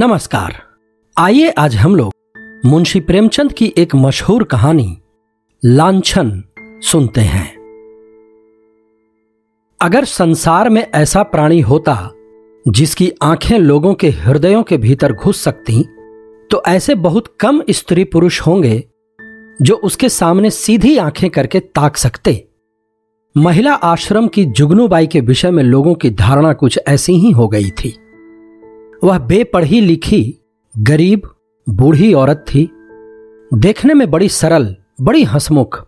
नमस्कार। आइए आज हम लोग मुंशी प्रेमचंद की एक मशहूर कहानी लांछन सुनते हैं। अगर संसार में ऐसा प्राणी होता जिसकी आंखें लोगों के हृदयों के भीतर घुस सकती, तो ऐसे बहुत कम स्त्री पुरुष होंगे जो उसके सामने सीधी आंखें करके ताक सकते। महिला आश्रम की जुगनूबाई के विषय में लोगों की धारणा कुछ ऐसी ही हो गई थी। वह बेपढ़ी लिखी गरीब बूढ़ी औरत थी, देखने में बड़ी सरल, बड़ी हंसमुख,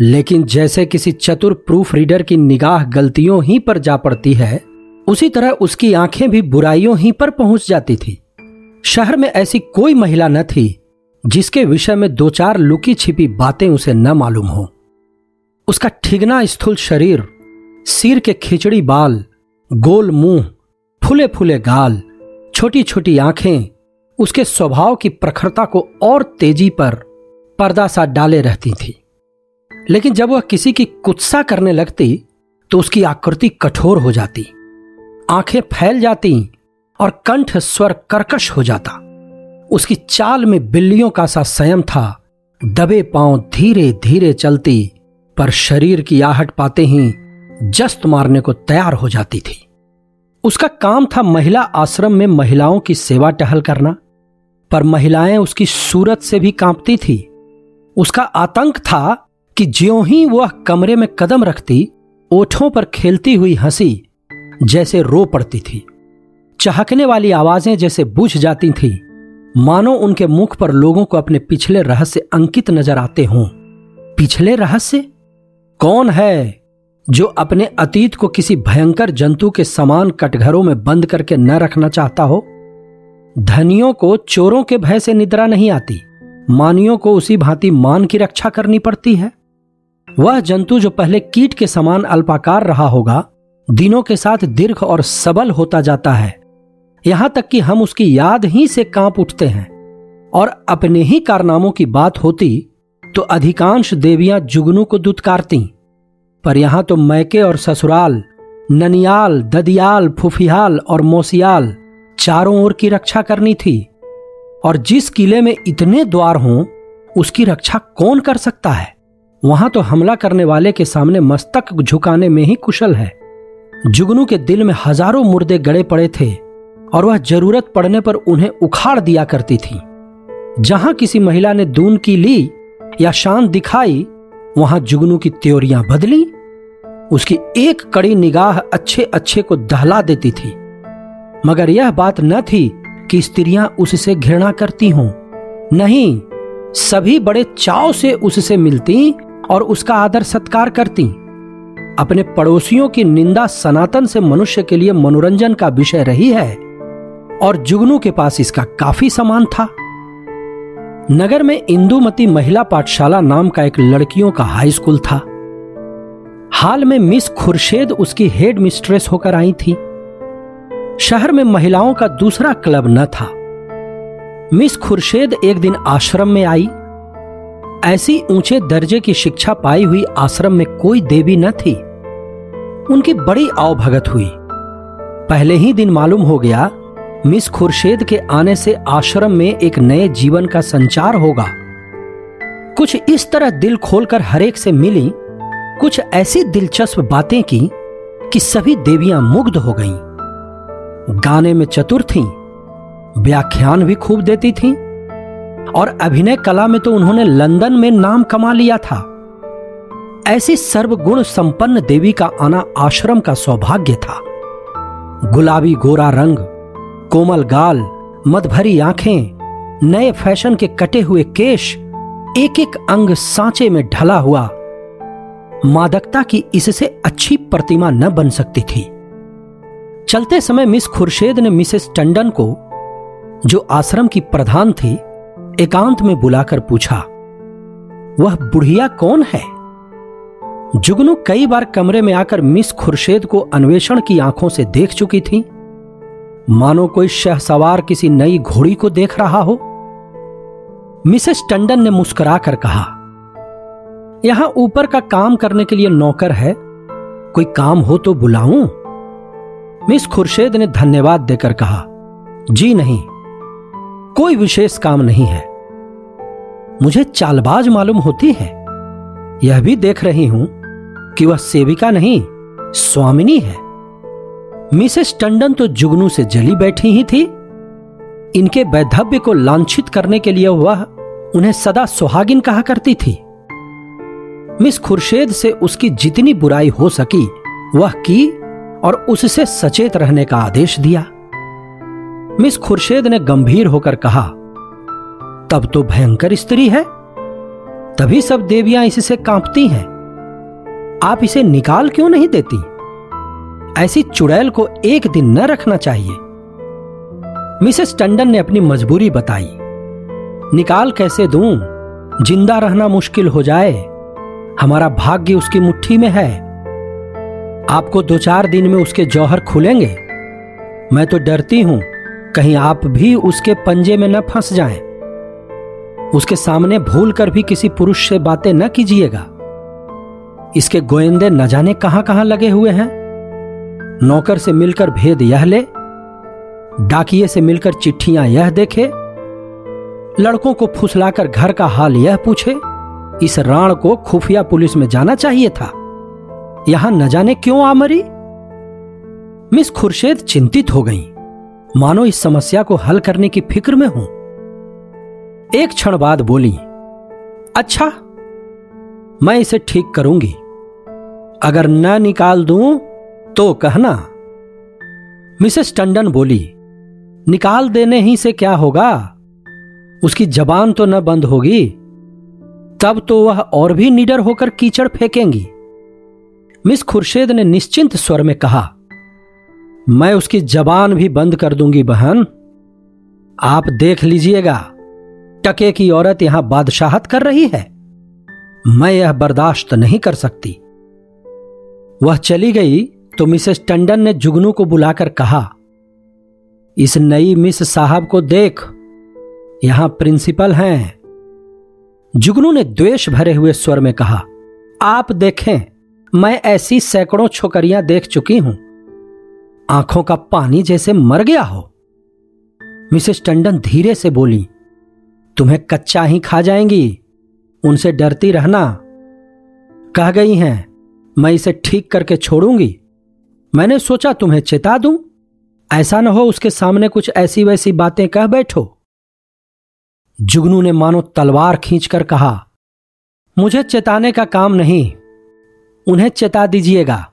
लेकिन जैसे किसी चतुर प्रूफ रीडर की निगाह गलतियों ही पर जा पड़ती है, उसी तरह उसकी आंखें भी बुराइयों ही पर पहुंच जाती थी। शहर में ऐसी कोई महिला न थी जिसके विषय में दो चार लुकी छिपी बातें उसे न मालूम हो। उसका ठिगना स्थूल शरीर, सिर के खिचड़ी बाल, गोल मुंह, फूले फूले गाल, छोटी छोटी आंखें उसके स्वभाव की प्रखरता को और तेजी पर पर्दा सा डाले रहती थी। लेकिन जब वह किसी की कुत्सा करने लगती तो उसकी आकृति कठोर हो जाती, आंखें फैल जाती और कंठ स्वर कर्कश हो जाता। उसकी चाल में बिल्लियों का सा संयम था, दबे पांव धीरे धीरे चलती, पर शरीर की आहट पाते ही जस्त मारने को तैयार हो जाती थी। उसका काम था महिला आश्रम में महिलाओं की सेवा टहल करना, पर महिलाएं उसकी सूरत से भी कांपती थी। उसका आतंक था कि ज्यों ही वह कमरे में कदम रखती, ओठों पर खेलती हुई हंसी जैसे रो पड़ती थी। चहकने वाली आवाजें जैसे बूझ जाती थीं, मानो उनके मुख पर लोगों को अपने पिछले रहस्य अंकित नजर आते हों। पिछले रहस्य? कौन है जो अपने अतीत को किसी भयंकर जंतु के समान कटघरों में बंद करके न रखना चाहता हो? धनियों को चोरों के भय से निद्रा नहीं आती, मानियों को उसी भांति मान की रक्षा करनी पड़ती है। वह जंतु जो पहले कीट के समान अल्पाकार रहा होगा, दिनों के साथ दीर्घ और सबल होता जाता है, यहां तक कि हम उसकी याद ही से कांप उठते हैं। और अपने ही कारनामों की बात होती तो अधिकांश देवियां जुगनू को दुत्कारतीं, पर यहां तो मैके और ससुराल, ननियाल, ददियाल, फुफियाल और मौसियाल, चारों ओर की रक्षा करनी थी। और जिस किले में इतने द्वार हों, उसकी रक्षा कौन कर सकता है? वहां तो हमला करने वाले के सामने मस्तक झुकाने में ही कुशल है। जुगनू के दिल में हजारों मुर्दे गड़े पड़े थे और वह जरूरत पड़ने पर उन्हें उखाड़ दिया करती थी। जहां किसी महिला ने दून की ली या शान दिखाई, वहां जुगनू की त्योरियां बदली। उसकी एक कड़ी निगाह अच्छे अच्छे को दहला देती थी, मगर यह बात न थी कि स्त्रियां उससे घृणा करती हों। नहीं, सभी बड़े चाव से उससे मिलती और उसका आदर सत्कार करती। अपने पड़ोसियों की निंदा सनातन से मनुष्य के लिए मनोरंजन का विषय रही है, और जुगनू के पास इसका काफी सामान था। नगर में इंदुमती महिला पाठशाला नाम का एक लड़कियों का हाई स्कूल था। हाल में मिस खुर्शेद उसकी हेड मिस्ट्रेस होकर आई थी। शहर में महिलाओं का दूसरा क्लब न था। मिस खुर्शेद एक दिन आश्रम में आई। ऐसी ऊंचे दर्जे की शिक्षा पाई हुई आश्रम में कोई देवी न थी। उनकी बड़ी आवभगत हुई। पहले ही दिन मालूम हो गया मिस खुर्शेद के आने से आश्रम में एक नए जीवन का संचार होगा। कुछ इस तरह दिल खोलकर हरेक से मिली, कुछ ऐसी दिलचस्प बातें की कि सभी देवियां मुग्ध हो गईं। गाने में चतुर थीं, व्याख्यान भी खूब देती थीं, और अभिनय कला में तो उन्होंने लंदन में नाम कमा लिया था। ऐसी सर्वगुण संपन्न देवी का आना आश्रम का सौभाग्य था। गुलाबी गोरा रंग, कोमल गाल, मदभरी आंखें, नए फैशन के कटे हुए केश, एक एक अंग सांचे में ढला हुआ, मादकता की इससे अच्छी प्रतिमा न बन सकती थी। चलते समय मिस खुर्शेद ने मिसेस टंडन को, जो आश्रम की प्रधान थी, एकांत में बुलाकर पूछा, वह बुढ़िया कौन है? जुगनू कई बार कमरे में आकर मिस खुर्शेद को अन्वेषण की आंखों से देख चुकी थी, मानो कोई शहसवार किसी नई घोड़ी को देख रहा हो। मिसेस टंडन ने मुस्कुरा कर कहा, यहां ऊपर का काम करने के लिए नौकर है, कोई काम हो तो बुलाऊं? मिस खुर्शेद ने धन्यवाद देकर कहा, जी नहीं, कोई विशेष काम नहीं है। मुझे चालबाज मालूम होती है। यह भी देख रही हूं कि वह सेविका नहीं स्वामिनी है। मिसेस टंडन तो जुगनू से जली बैठी ही थी। इनके वैधव्य को लांछित करने के लिए वह उन्हें सदा सुहागिन कहा करती थी। मिस खुर्शेद से उसकी जितनी बुराई हो सकी वह की और उससे सचेत रहने का आदेश दिया। मिस खुर्शेद ने गंभीर होकर कहा, तब तो भयंकर स्त्री है, तभी सब देवियां इससे कांपती हैं। आप इसे निकाल क्यों नहीं देती? ऐसी चुड़ैल को एक दिन न रखना चाहिए। मिसेस टंडन ने अपनी मजबूरी बताई। निकाल कैसे दूं? जिंदा रहना मुश्किल हो जाए। हमारा भाग्य उसकी मुट्ठी में है। आपको 2-4 दिन में उसके जौहर खुलेंगे। मैं तो डरती हूं कहीं आप भी उसके पंजे में न फंस जाएं। उसके सामने भूलकर भी किसी पुरुष से बातें न कीजिएगा। इसके गोयंदे न जाने कहां कहां लगे हुए हैं। नौकर से मिलकर भेद यह ले, डाकिये से मिलकर चिट्ठियां यह देखे, लड़कों को फुसलाकर घर का हाल यह पूछे। इस राण को खुफिया पुलिस में जाना चाहिए था। यहां न जाने क्यों आ मरी। मिस खुर्शेद चिंतित हो गई, मानो इस समस्या को हल करने की फिक्र में हूं। एक क्षण बाद बोली, अच्छा, मैं इसे ठीक करूंगी। अगर न निकाल दूं तो कहना। मिसेस टंडन बोली, निकाल देने ही से क्या होगा? उसकी जबान तो न बंद होगी। तब तो वह और भी निडर होकर कीचड़ फेंकेंगी। मिस खुर्शेद ने निश्चिंत स्वर में कहा, मैं उसकी जबान भी बंद कर दूंगी बहन। आप देख लीजिएगा, टके की औरत यहां बादशाहत कर रही है। मैं यह बर्दाश्त नहीं कर सकती। वह चली गई तो मिसेस टंडन ने जुगनू को बुलाकर कहा, इस नई मिस साहब को देख, यहां प्रिंसिपल हैं। जुगनू ने द्वेष भरे हुए स्वर में कहा, आप देखें, मैं ऐसी सैकड़ों छोकरियां देख चुकी हूं। आंखों का पानी जैसे मर गया हो। मिसेस टंडन धीरे से बोली, तुम्हें कच्चा ही खा जाएंगी। उनसे डरती रहना। कह गई हैं मैं इसे ठीक करके छोड़ूंगी। मैंने सोचा तुम्हें चेता दूं, ऐसा न हो उसके सामने कुछ ऐसी वैसी बातें कह बैठो। जुगनू ने मानो तलवार खींचकर कहा, मुझे चेताने का काम नहीं, उन्हें चेता दीजिएगा।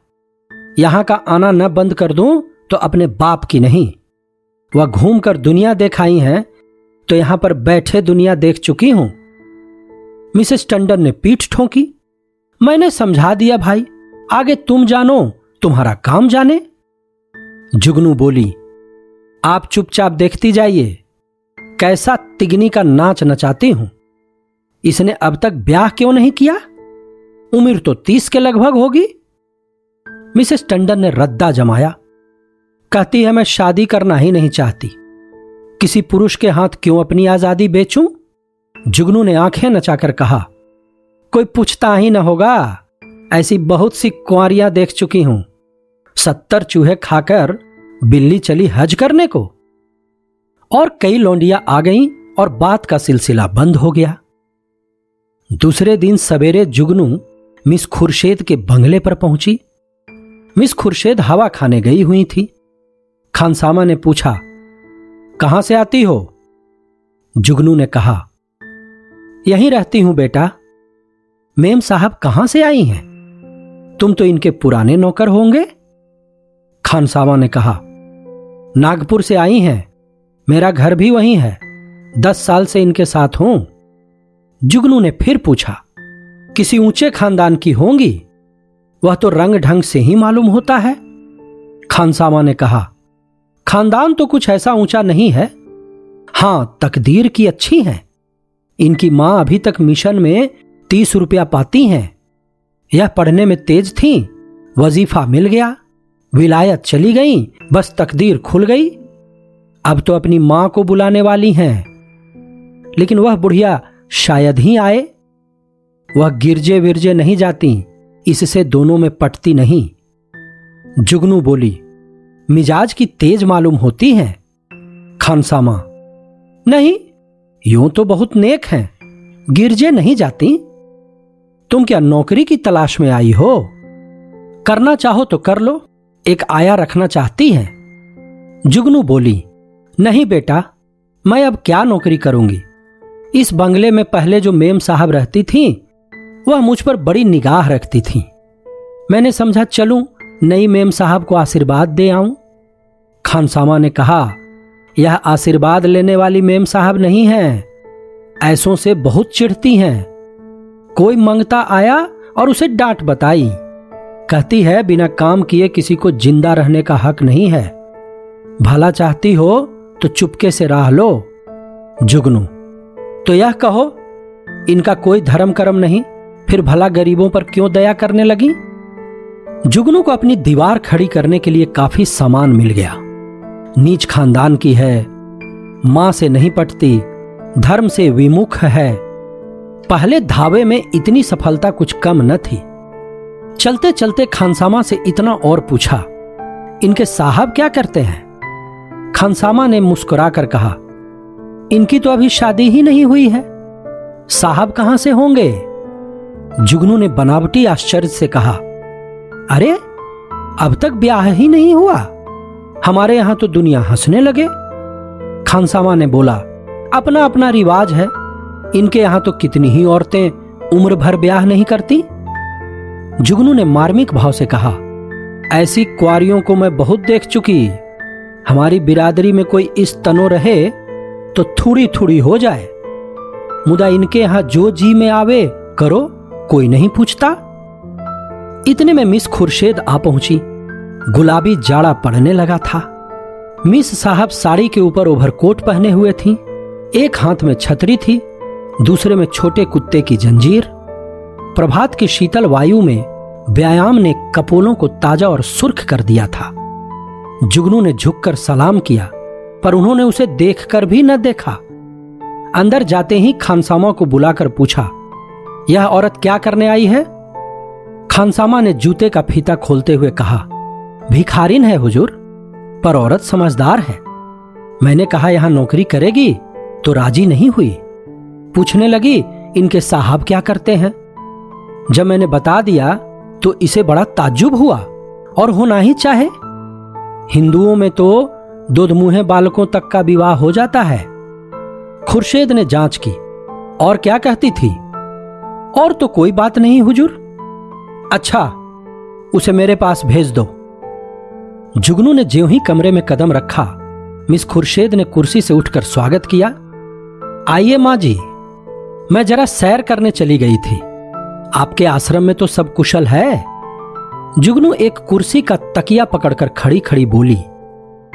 यहां का आना न बंद कर दूं तो अपने बाप की नहीं। वह घूमकर दुनिया देख आई हैं तो यहां पर बैठे दुनिया देख चुकी हूं। मिसेस टंडन ने पीठ ठोंकी, मैंने समझा दिया भाई, आगे तुम जानो, तुम्हारा काम जाने। जुगनू बोली, आप चुपचाप देखती जाइए कैसा तिगनी का नाच नचाती हूं। इसने अब तक ब्याह क्यों नहीं किया? उम्र तो 30 के लगभग होगी। मिसेस टंडन ने रद्दा जमाया, कहती है मैं शादी करना ही नहीं चाहती। किसी पुरुष के हाथ क्यों अपनी आजादी बेचूं? जुगनू ने आंखें नचाकर कहा, कोई पूछता ही न होगा। ऐसी बहुत सी कुंवारियां देख चुकी हूं, 70 चूहे खाकर बिल्ली चली हज करने को। और कई लौंडियां आ गईं और बात का सिलसिला बंद हो गया। दूसरे दिन सवेरे जुगनू मिस खुर्शेद के बंगले पर पहुंची। मिस खुर्शेद हवा खाने गई हुई थी। खानसामा ने पूछा, कहां से आती हो? जुगनू ने कहा, यहीं रहती हूं बेटा। मेम साहब कहां से आई हैं? तुम तो इनके पुराने नौकर होंगे। खानसामा ने कहा, नागपुर से आई हैं, मेरा घर भी वहीं है, 10 साल से इनके साथ हूं। जुगनू ने फिर पूछा, किसी ऊंचे खानदान की होंगी? वह तो रंग ढंग से ही मालूम होता है। खानसामा ने कहा, खानदान तो कुछ ऐसा ऊंचा नहीं है, हां तकदीर की अच्छी है। इनकी मां अभी तक मिशन में 30 रुपया पाती हैं। यह पढ़ने में तेज थी, वजीफा मिल गया, विलायत चली गई, बस तकदीर खुल गई। अब तो अपनी मां को बुलाने वाली हैं। लेकिन वह बुढ़िया शायद ही आए। वह गिरजे विरजे नहीं जाती, इससे दोनों में पटती नहीं। जुगनू बोली, मिजाज की तेज मालूम होती हैं। खानसामा, नहीं, यूं तो बहुत नेक हैं, गिरजे नहीं जाती। तुम क्या नौकरी की तलाश में आई हो? करना चाहो तो कर लो, एक आया रखना चाहती हैं। जुगनू बोली, नहीं बेटा, मैं अब क्या नौकरी करूंगी। इस बंगले में पहले जो मेम साहब रहती थीं, वह मुझ पर बड़ी निगाह रखती थीं। मैंने समझा चलूं, नई मेम साहब को आशीर्वाद दे आऊं। खानसामा ने कहा, यह आशीर्वाद लेने वाली मेम साहब नहीं हैं, ऐसों से बहुत चिढ़ती हैं। कोई मंगता आया और उसे डांट बताई, कहती है बिना काम किए किसी को जिंदा रहने का हक नहीं है। भला चाहती हो तो चुपके से राह लो। जुगनू, तो यह कहो इनका कोई धर्म कर्म नहीं, फिर भला गरीबों पर क्यों दया करने लगी। जुगनू को अपनी दीवार खड़ी करने के लिए काफी सामान मिल गया। नीच खानदान की है, मां से नहीं पटती, धर्म से विमुख है। पहले धावे में इतनी सफलता कुछ कम न थी। चलते चलते खानसामा से इतना और पूछा, इनके साहब क्या करते हैं? खानसामा ने मुस्कुरा कर कहा, इनकी तो अभी शादी ही नहीं हुई है, साहब कहां से होंगे? जुगनू ने बनावटी आश्चर्य से कहा, अरे अब तक ब्याह ही नहीं हुआ, हमारे यहां तो दुनिया हंसने लगे। खानसामा ने बोला, अपना अपना रिवाज है, इनके यहां तो कितनी ही औरतें उम्र भर ब्याह नहीं करती। जुगनू ने मार्मिक भाव से कहा, ऐसी कुआरियों को मैं बहुत देख चुकी, हमारी बिरादरी में कोई इस तनो रहे तो थोड़ी थोड़ी हो जाए, मुदा इनके यहां जो जी में आवे करो, कोई नहीं पूछता। इतने में मिस खुर्शेद आ पहुंची। गुलाबी जाड़ा पड़ने लगा था। मिस साहब साड़ी के ऊपर ओवरकोट पहने हुए थीं, एक हाथ में छतरी थी, दूसरे में छोटे कुत्ते की जंजीर। प्रभात की शीतल वायु में व्यायाम ने कपोलों को ताजा और सुर्ख कर दिया था। जुगनू ने झुककर सलाम किया, पर उन्होंने उसे देखकर भी न देखा। अंदर जाते ही खानसामा को बुलाकर पूछा, यह औरत क्या करने आई है? खानसामा ने जूते का फीता खोलते हुए कहा, भिखारिन है हुजूर, पर औरत समझदार है। मैंने कहा यहां नौकरी करेगी तो राजी नहीं हुई। पूछने लगी इनके साहब क्या करते हैं। जब मैंने बता दिया तो इसे बड़ा ताज्जुब हुआ, और होना ही चाहे, हिंदुओं में तो दूधमुहे बालकों तक का विवाह हो जाता है। खुर्शेद ने जांच की, और क्या कहती थी? और तो कोई बात नहीं हुजूर। अच्छा, उसे मेरे पास भेज दो। जुगनू ने ज्यों ही कमरे में कदम रखा, मिस खुर्शेद ने कुर्सी से उठकर स्वागत किया। आइए माँ जी, मैं जरा सैर करने चली गई थी, आपके आश्रम में तो सब कुशल है। जुगनू एक कुर्सी का तकिया पकड़कर खड़ी खड़ी बोली,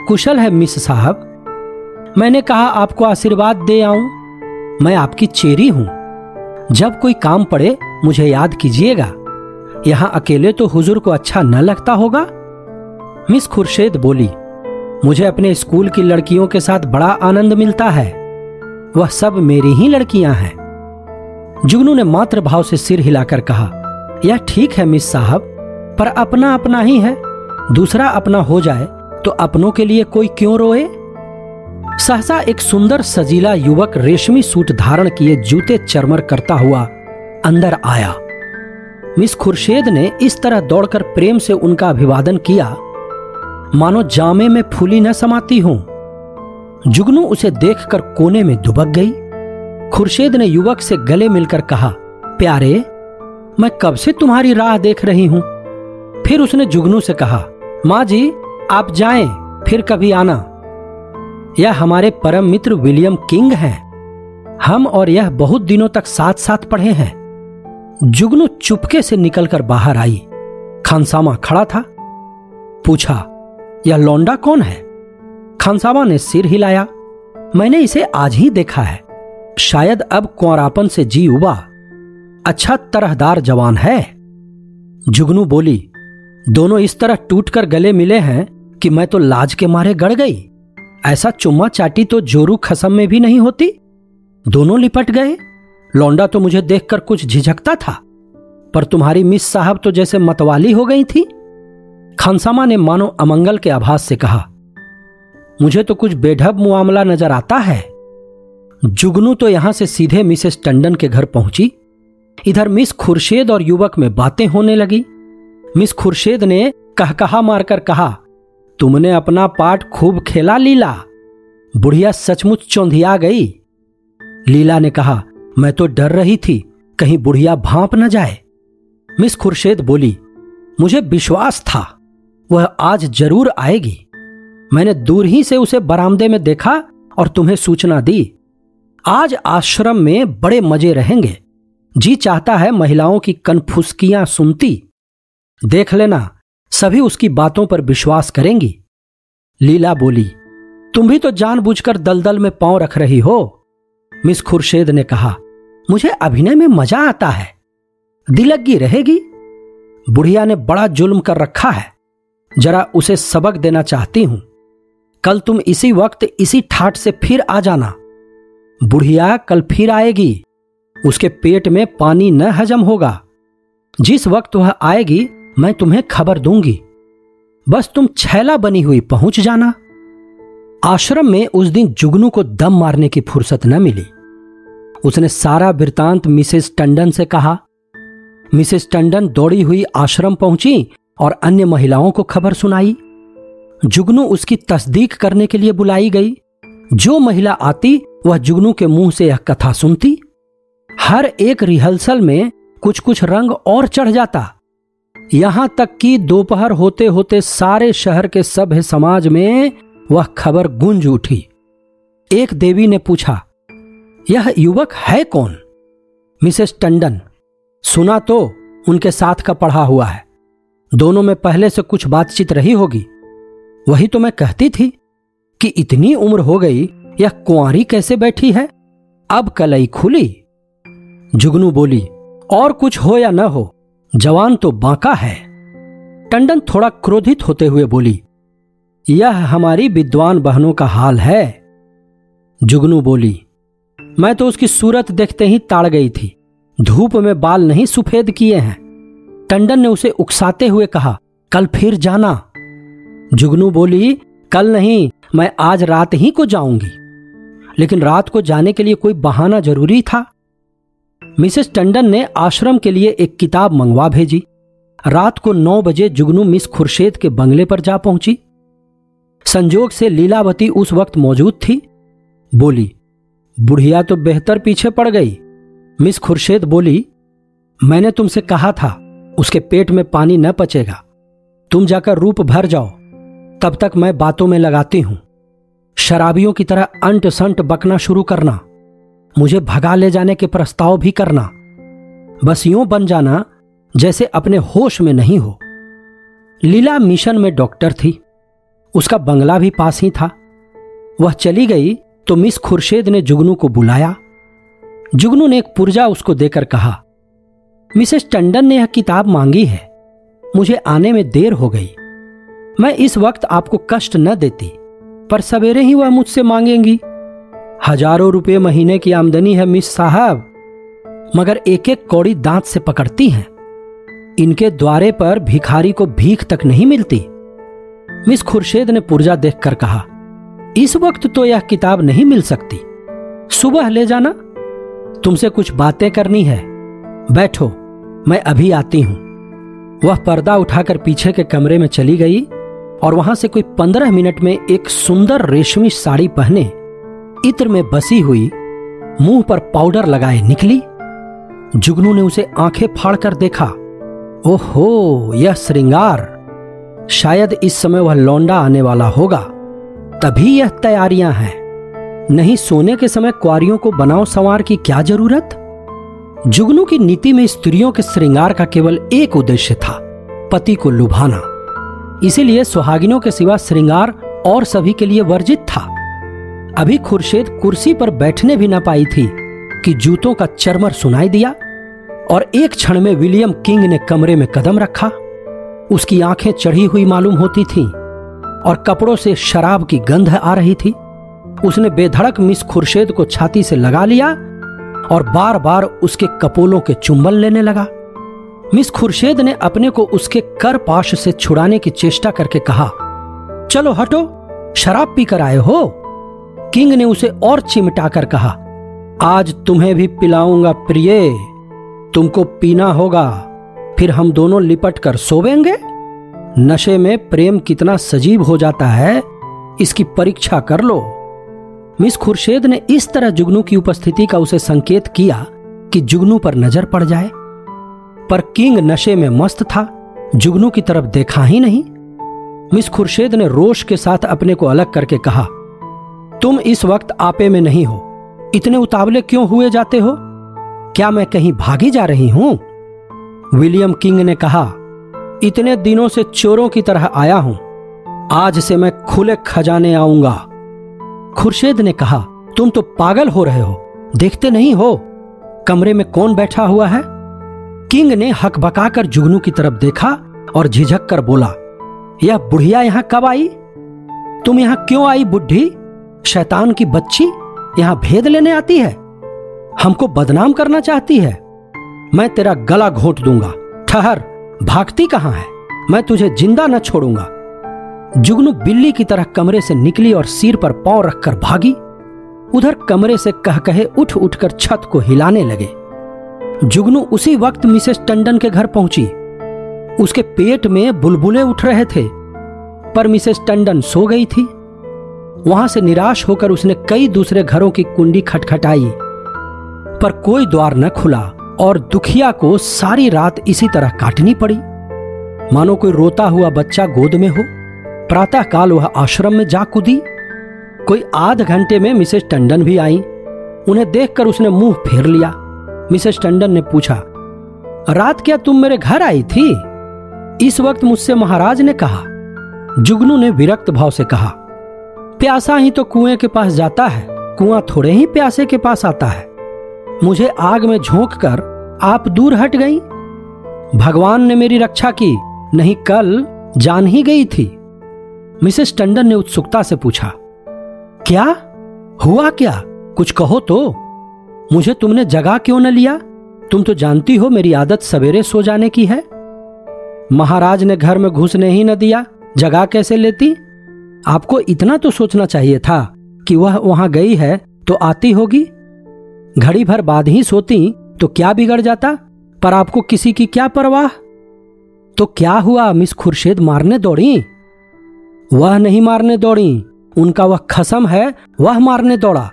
कुशल है मिस साहब। मैंने कहा आपको आशीर्वाद दे आऊं, मैं आपकी चेरी हूं, जब कोई काम पड़े मुझे याद कीजिएगा। यहां अकेले तो हुजूर को अच्छा न लगता होगा। मिस खुर्शेद बोली, मुझे अपने स्कूल की लड़कियों के साथ बड़ा आनंद मिलता है, वह सब मेरी ही लड़कियां हैं। जुगनू ने मातृभाव से सिर हिलाकर कहा, यह ठीक है मिस साहब, पर अपना अपना ही है, दूसरा अपना हो जाए तो अपनों के लिए कोई क्यों रोए। सहसा एक सुंदर सजीला युवक रेशमी सूट धारण किए जूते चरमर करता हुआ अंदर आया। मिस खुर्शेद ने इस तरह दौड़कर प्रेम से उनका अभिवादन किया मानो जामे में फूली न समाती हूं। जुगनू उसे देखकर कोने में दुबक गई। खुर्शेद ने युवक से गले मिलकर कहा, प्यारे, मैं कब से तुम्हारी राह देख रही हूं। फिर उसने जुगनू से कहा, माँ जी आप जाएं, फिर कभी आना। यह हमारे परम मित्र विलियम किंग हैं, हम और यह बहुत दिनों तक साथ साथ पढ़े हैं। जुगनू चुपके से निकलकर बाहर आई। खानसामा खड़ा था। पूछा, यह लौंडा कौन है? खानसामा ने सिर हिलाया, मैंने इसे आज ही देखा है, शायद अब कुंवरापन से जी उबा, अच्छा तरहदार जवान है। जुगनू बोली, दोनों इस तरह टूटकर गले मिले हैं कि मैं तो लाज के मारे गड़ गई। ऐसा चुम्मा चाटी तो जोरू खसम में भी नहीं होती। दोनों लिपट गए। लौंडा तो मुझे देखकर कुछ झिझकता था, पर तुम्हारी मिस साहब तो जैसे मतवाली हो गई थी। खानसामा ने मानो अमंगल के आभास से कहा, मुझे तो कुछ बेढब मुआमला नजर आता है। जुगनू तो यहां से सीधे मिसेस टंडन के घर पहुंची। इधर मिस खुर्शेद और युवक में बातें होने लगी। मिस खुर्शेद ने कहकहा मारकर कहा, तुमने अपना पार्ट खूब खेला लीला, बुढ़िया सचमुच चौंधिया गई। लीला ने कहा, मैं तो डर रही थी कहीं बुढ़िया भांप न जाए। मिस खुर्शेद बोली, मुझे विश्वास था वह आज जरूर आएगी। मैंने दूर ही से उसे बरामदे में देखा और तुम्हें सूचना दी। आज आश्रम में बड़े मजे रहेंगे। जी चाहता है महिलाओं की कनफुसकियां सुनती। देख लेना, सभी उसकी बातों पर विश्वास करेंगी। लीला बोली, तुम भी तो जानबूझकर दलदल में पांव रख रही हो। मिस खुर्शेद ने कहा, मुझे अभिनय में मजा आता है, दिलगी रहेगी। बुढ़िया ने बड़ा जुल्म कर रखा है, जरा उसे सबक देना चाहती हूं। कल तुम इसी वक्त इसी ठाट से फिर आ जाना। बुढ़िया कल फिर आएगी, उसके पेट में पानी न हजम होगा। जिस वक्त वह आएगी मैं तुम्हें खबर दूंगी। बस तुम छैला बनी हुई पहुंच जाना। आश्रम में उस दिन जुगनू को दम मारने की फुर्सत न मिली। उसने सारा वृतांत मिसेस टंडन से कहा। मिसेस टंडन दौड़ी हुई आश्रम पहुंची और अन्य महिलाओं को खबर सुनाई। जुगनू उसकी तस्दीक करने के लिए बुलाई गई। जो महिला आती वह जुगनू के मुंह से यह कथा सुनती। हर एक रिहर्सल में कुछ कुछ रंग और चढ़ जाता। यहां तक कि दोपहर होते होते सारे शहर के सभ्य समाज में वह खबर गूंज उठी। एक देवी ने पूछा, यह युवक है कौन? मिसेस टंडन, सुना तो उनके साथ का पढ़ा हुआ है, दोनों में पहले से कुछ बातचीत रही होगी। वही तो मैं कहती थी कि इतनी उम्र हो गई यह कुंवारी कैसे बैठी है, अब कलई खुली। जुगनू बोली, और कुछ हो या न हो जवान तो बांका है। टंडन थोड़ा क्रोधित होते हुए बोली, यह हमारी विद्वान बहनों का हाल है। जुगनू बोली, मैं तो उसकी सूरत देखते ही ताड़ गई थी, धूप में बाल नहीं सफेद किए हैं। टंडन ने उसे उकसाते हुए कहा, कल फिर जाना। जुगनू बोली, कल नहीं, मैं आज रात ही को जाऊंगी। लेकिन रात को जाने के लिए कोई बहाना जरूरी था। मिसेस टंडन ने आश्रम के लिए एक किताब मंगवा भेजी। रात को 9 बजे जुगनू मिस खुर्शेद के बंगले पर जा पहुंची। संजोग से लीलावती उस वक्त मौजूद थी। बोली, बुढ़िया तो बेहतर पीछे पड़ गई। मिस खुर्शेद बोली, मैंने तुमसे कहा था उसके पेट में पानी न पचेगा, तुम जाकर रूप भर जाओ, तब तक मैं बातों में लगाती हूं। शराबियों की तरह अंट संट बकना शुरू करना, मुझे भगा ले जाने के प्रस्ताव भी करना, बस यूं बन जाना जैसे अपने होश में नहीं हो। लीला मिशन में डॉक्टर थी, उसका बंगला भी पास ही था। वह चली गई तो मिस खुर्शेद ने जुगनू को बुलाया। जुगनू ने एक पुर्जा उसको देकर कहा, मिसेस टंडन ने यह किताब मांगी है, मुझे आने में देर हो गई। मैं इस वक्त आपको कष्ट न देती, पर सवेरे ही वह मुझसे मांगेंगी। 1000 रुपये महीने की आमदनी है मिस साहब, मगर एक एक कौड़ी दांत से पकड़ती हैं। इनके द्वारे पर भिखारी को भीख तक नहीं मिलती। मिस खुर्शेद ने पुर्जा देखकर कहा, इस वक्त तो यह किताब नहीं मिल सकती, सुबह ले जाना। तुमसे कुछ बातें करनी है, बैठो, मैं अभी आती हूं। वह पर्दा उठाकर पीछे के कमरे में चली गई और वहां से कोई 15 मिनट में एक सुंदर रेशमी साड़ी पहने, इत्र में बसी हुई, मुंह पर पाउडर लगाए निकली। जुगनू ने उसे आंखें फाड़कर देखा। ओहो, यह श्रृंगार! शायद इस समय वह लौंडा आने वाला होगा, तभी यह तैयारियां हैं। नहीं सोने के समय कुआरियों को बनाओ संवार की क्या जरूरत। जुगनू की नीति में स्त्रियों के श्रृंगार का केवल एक उद्देश्य था, पति को लुभाना। इसीलिए सुहागिनों के सिवा श्रृंगार और सभी के लिए वर्जित था। अभी खुर्शेद कुर्सी पर बैठने भी न पाई थी कि जूतों का चरमर सुनाई दिया और एक क्षण में विलियम किंग ने कमरे में कदम रखा। उसकी आंखें चढ़ी हुई मालूम होती थीं और कपड़ों से शराब की गंध आ रही थी। उसने बेधड़क मिस खुर्शेद को छाती से लगा लिया और बार बार उसके कपोलों के चुंबन लेने लगा। मिस खुर्शेद ने अपने को उसके कर पाश से छुड़ाने की चेष्टा करके कहा, चलो हटो, शराब पीकर आए हो। किंग ने उसे और चिमटा कर कहा, आज तुम्हें भी पिलाऊंगा प्रिय, तुमको पीना होगा, फिर हम दोनों लिपट कर सोवेंगे। नशे में प्रेम कितना सजीव हो जाता है, इसकी परीक्षा कर लो। मिस खुर्शेद ने इस तरह जुगनू की उपस्थिति का उसे संकेत किया कि जुगनू पर नजर पड़ जाए, पर किंग नशे में मस्त था, जुगनू की तरफ देखा ही नहीं। मिस खुर्शेद ने रोष के साथ अपने को अलग करके कहा, तुम इस वक्त आपे में नहीं हो, इतने उतावले क्यों हुए जाते हो? क्या मैं कहीं भागी जा रही हूं? विलियम किंग ने कहा, इतने दिनों से चोरों की तरह आया हूं, आज से मैं खुले खजाने आऊंगा। खुर्शेद ने कहा, तुम तो पागल हो रहे हो, देखते नहीं हो कमरे में कौन बैठा हुआ है? किंग ने हकबकाकर जुगनू की तरफ देखा और झिझक कर बोला, यह बुढ़िया यहां कब आई? तुम यहां क्यों आई बुढ़ी? शैतान की बच्ची यहां भेद लेने आती है, हमको बदनाम करना चाहती है। मैं तेरा गला घोंट दूंगा, ठहर, भागती कहां है? मैं तुझे जिंदा न छोड़ूंगा। जुगनू बिल्ली की तरह कमरे से निकली और सिर पर पांव रखकर भागी। उधर कमरे से कह-कहे उठ उठकर छत को हिलाने लगे। जुगनू उसी वक्त मिसेस टंडन के घर पहुंची। उसके पेट में बुलबुले उठ रहे थे, पर मिसेस टंडन सो गई थी। वहां से निराश होकर उसने कई दूसरे घरों की कुंडी खटखटाई, पर कोई द्वार न खुला और दुखिया को सारी रात इसी तरह काटनी पड़ी, मानो कोई रोता हुआ बच्चा गोद में हो। प्रातःकाल वह आश्रम में जा कूदी। कोई आध घंटे में मिसेस टंडन भी आई। उन्हें देखकर उसने मुंह फेर लिया। मिसेस टंडन ने पूछा, रात क्या तुम मेरे घर आई थी? इस वक्त मुझसे महाराज ने कहा। जुगनू ने विरक्त भाव से कहा, प्यासा ही तो कुएं के पास जाता है, कुआं थोड़े ही प्यासे के पास आता है। मुझे आग में झोंक कर आप दूर हट गई। भगवान ने मेरी रक्षा की, नहीं कल जान ही गई थी। मिसेस टंडन ने उत्सुकता से पूछा, क्या हुआ? क्या कुछ कहो तो, मुझे तुमने जगा क्यों न लिया? तुम तो जानती हो मेरी आदत सवेरे सो जाने की है। महाराज ने घर में घुसने ही न दिया, जगा कैसे लेती? आपको इतना तो सोचना चाहिए था कि वह वहां गई है तो आती होगी। घड़ी भर बाद ही सोती तो क्या बिगड़ जाता, पर आपको किसी की क्या परवाह। तो क्या हुआ? मिस खुर्शेद मारने दौड़ी? वह नहीं मारने दौड़ी, उनका वह खसम है, वह मारने दौड़ा।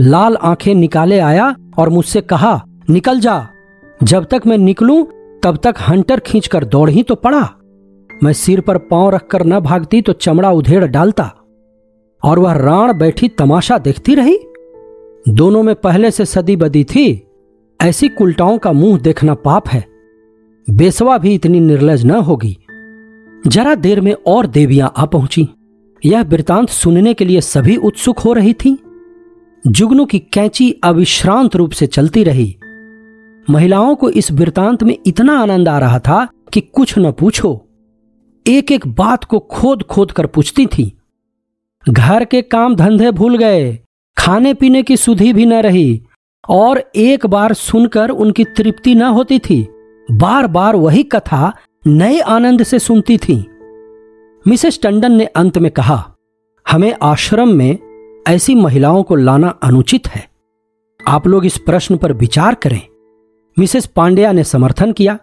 लाल आंखें निकाले आया और मुझसे कहा, निकल जा। जब तक मैं निकलूं तब तक हंटर खींचकर दौड़ ही तो पड़ा। मैं सिर पर पांव रखकर न भागती तो चमड़ा उधेड़ डालता, और वह राण बैठी तमाशा देखती रही। दोनों में पहले से सदी बदी थी। ऐसी कुलटाओं का मुंह देखना पाप है। बेसवा भी इतनी निर्लज न होगी। जरा देर में और देवियां आ पहुंची। यह वृतांत सुनने के लिए सभी उत्सुक हो रही थीं। जुगनू की कैंची अविश्रांत रूप से चलती रही। महिलाओं को इस वृतांत में इतना आनंद आ रहा था कि कुछ न पूछो, एक एक बात को खोद खोद कर पूछती थीं। घर के काम धंधे भूल गए, खाने पीने की सुधि भी न रही, और एक बार सुनकर उनकी तृप्ति न होती थी, बार बार वही कथा नए आनंद से सुनती थी। मिसेस टंडन ने अंत में कहा, हमें आश्रम में ऐसी महिलाओं को लाना अनुचित है। आप लोग इस प्रश्न पर विचार करें। मिसेस पांड्या ने समर्थन किया,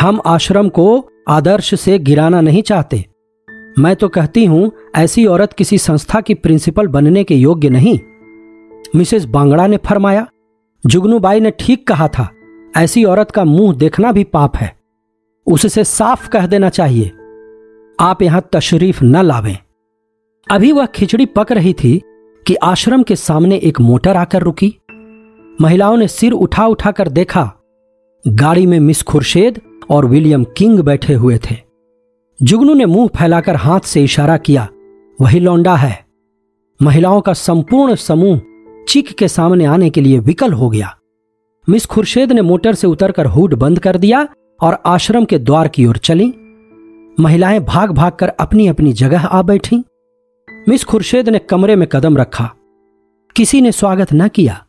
हम आश्रम को आदर्श से गिराना नहीं चाहते। मैं तो कहती हूं ऐसी औरत किसी संस्था की प्रिंसिपल बनने के योग्य नहीं। मिसेस बांगड़ा ने फरमाया, जुगनूबाई ने ठीक कहा था, ऐसी औरत का मुंह देखना भी पाप है, उससे साफ कह देना चाहिए। आप यहां तशरीफ न लावें। अभी वह खिचड़ी पक रही थी कि आश्रम के सामने एक मोटर आकर रुकी। महिलाओं ने सिर उठा उठाकर देखा। गाड़ी में मिस खुर्शेद और विलियम किंग बैठे हुए थे। जुगनू ने मुंह फैलाकर हाथ से इशारा किया, वही लौंडा है। महिलाओं का संपूर्ण समूह चिक के सामने आने के लिए विकल हो गया। मिस खुर्शेद ने मोटर से उतरकर हुड बंद कर दिया और आश्रम के द्वार की ओर चली। महिलाएं भाग भाग कर अपनी अपनी जगह आ बैठीं। मिस खुर्शेद ने कमरे में कदम रखा। किसी ने स्वागत न किया।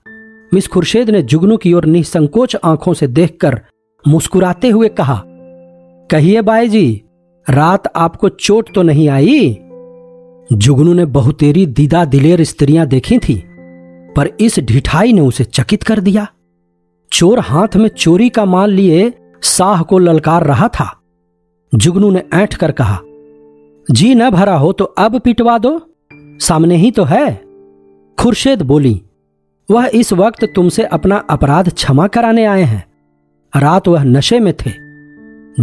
मिस खुर्शेद ने जुगनू की ओर निसंकोच आंखों से देखकर मुस्कुराते हुए कहा, कहिए बाई जी, रात आपको चोट तो नहीं आई? जुगनू ने बहुतेरी दीदा दिलेर स्त्रियां देखी थी, पर इस ढिठाई ने उसे चकित कर दिया। चोर हाथ में चोरी का माल लिए साह को ललकार रहा था। जुगनू ने ऐंठ कर कहा, जी न भरा हो तो अब पिटवा दो, सामने ही तो है। खुर्शेद बोली, वह इस वक्त तुमसे अपना अपराध क्षमा कराने आए हैं, रात वह नशे में थे।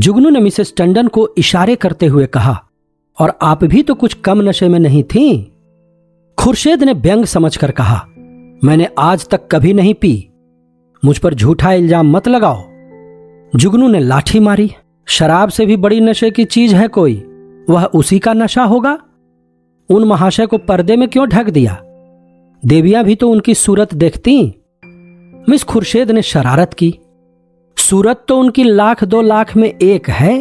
जुगनू ने मिसेस टंडन को इशारे करते हुए कहा, और आप भी तो कुछ कम नशे में नहीं थीं। खुर्शेद ने व्यंग समझकर कहा, मैंने आज तक कभी नहीं पी, मुझ पर झूठा इल्जाम मत लगाओ। जुगनू ने लाठी मारी, शराब से भी बड़ी नशे की चीज है कोई, वह उसी का नशा होगा। उन महाशय को पर्दे में क्यों ढक दिया, देवियां भी तो उनकी सूरत देखती। मिस खुर्शेद ने शरारत की, सूरत तो उनकी लाख दो लाख में एक है।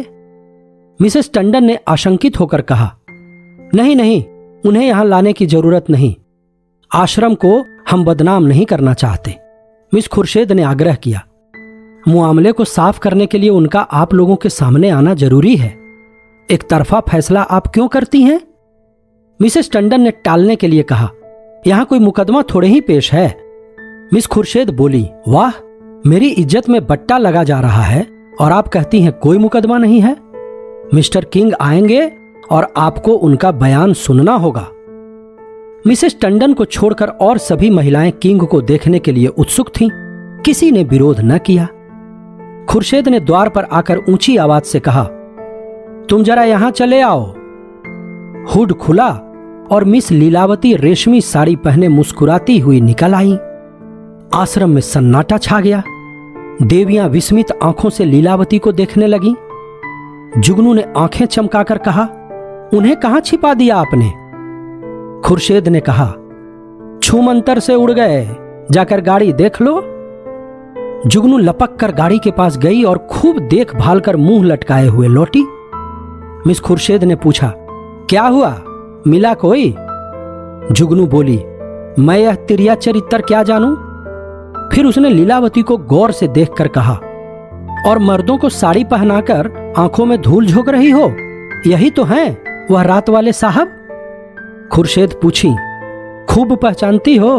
मिसेस टंडन ने आशंकित होकर कहा, नहीं नहीं, उन्हें यहां लाने की जरूरत नहीं, आश्रम को हम बदनाम नहीं करना चाहते। मिस खुर्शेद ने आग्रह किया, मुआमले को साफ करने के लिए उनका आप लोगों के सामने आना जरूरी है, एक तरफा फैसला आप क्यों करती हैं। मिसेस टंडन ने टालने के लिए कहा, यहां कोई मुकदमा थोड़े ही पेश है। मिस खुर्शेद बोली, वाह, मेरी इज्जत में बट्टा लगा जा रहा है और आप कहती हैं कोई मुकदमा नहीं है। मिस्टर किंग आएंगे और आपको उनका बयान सुनना होगा। मिसेस टंडन को छोड़कर और सभी महिलाएं किंग को देखने के लिए उत्सुक थीं, किसी ने विरोध न किया। खुर्शेद ने द्वार पर आकर ऊंची आवाज से कहा, तुम जरा यहां चले आओ। हुड खुला और मिस लीलावती रेशमी साड़ी पहने मुस्कुराती हुई निकल आई। आश्रम में सन्नाटा छा गया। देवियां विस्मित आंखों से लीलावती को देखने लगीं। जुगनू ने आंखें चमकाकर कहा, उन्हें कहां छिपा दिया आपने। खुर्शेद ने कहा, छूमंतर से उड़ गए, जाकर गाड़ी देख लो। जुगनू लपक कर गाड़ी के पास गई और खूब देखभाल कर मुंह लटकाए हुए लौटी। मिस खुर्शेद ने पूछा, क्या हुआ, मिला कोई। जुगनू बोली, मैं यह तिरिया चरित्र क्या जानूं। फिर उसने लीलावती को गौर से देखकर कहा, और मर्दों को साड़ी पहनाकर आंखों में धूल झोंक रही हो, यही तो हैं वह रात वाले साहब। खुर्शेद पूछी, खूब पहचानती हो।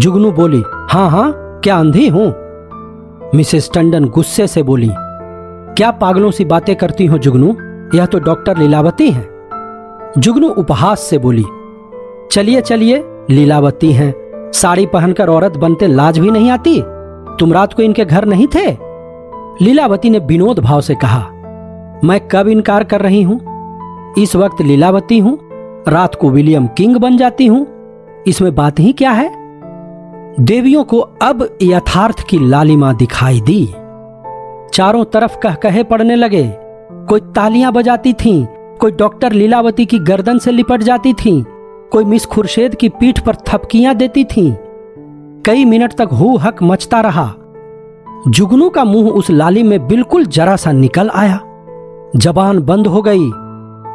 जुगनू बोली, हाँ हाँ, क्या अंधी हूं। मिसेस टंडन गुस्से से बोली, क्या पागलों सी बातें करती हो जुगनू, यह तो डॉक्टर लीलावती हैं। जुगनू उपहास से बोली, चलिए चलिए, लीलावती हैं, साड़ी पहनकर औरत बनते लाज भी नहीं आती, तुम रात को इनके घर नहीं थे। लीलावती ने विनोद भाव से कहा, मैं कब इनकार कर रही हूं, इस वक्त लीलावती हूं, रात को विलियम किंग बन जाती हूं, इसमें बात ही क्या है। देवियों को अब यथार्थ की लालिमा दिखाई दी। चारों तरफ कहकहे पड़ने लगे, कोई तालियां बजाती थीं, कोई डॉक्टर लीलावती की गर्दन से लिपट जाती थीं, कोई मिस खुर्शेद की पीठ पर थपकियां देती थीं। कई मिनट तक हू हक मचता रहा। जुगनू का मुंह उस लाली में बिल्कुल जरा सा निकल आया, जबान बंद हो गई।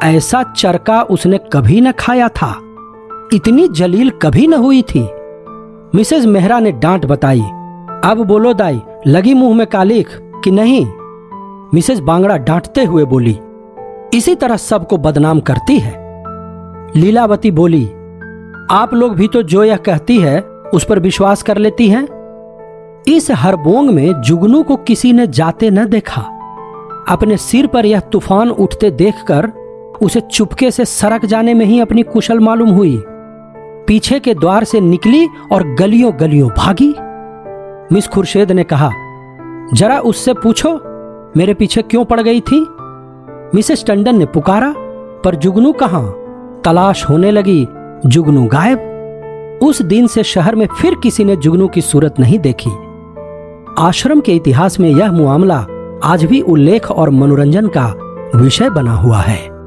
ऐसा चरका उसने कभी न खाया था, इतनी जलील कभी न हुई थी। मिसेज मेहरा ने डांट बताई, अब बोलो दाई, लगी मुंह में कालिख कि नहीं। मिसेस बांगड़ा डांटते हुए बोली, इसी तरह सबको बदनाम करती है। लीलावती बोली, आप लोग भी तो जो यह कहती है उस पर विश्वास कर लेती हैं। इस हरबोंग में जुगनू को किसी ने जाते न देखा। अपने सिर पर यह तूफान उठते देखकर उसे चुपके से सरक जाने में ही अपनी कुशल मालूम हुई। पीछे के द्वार से निकली और गलियों गलियों भागी। मिस खुर्शेद ने कहा, जरा उससे पूछो मेरे पीछे क्यों पड़ गई थी। मिसेस टंडन ने पुकारा, पर जुगनू कहाँ। तलाश होने लगी, जुगनू गायब। उस दिन से शहर में फिर किसी ने जुगनू की सूरत नहीं देखी। आश्रम के इतिहास में यह मुआमला आज भी उल्लेख और मनोरंजन का विषय बना हुआ है।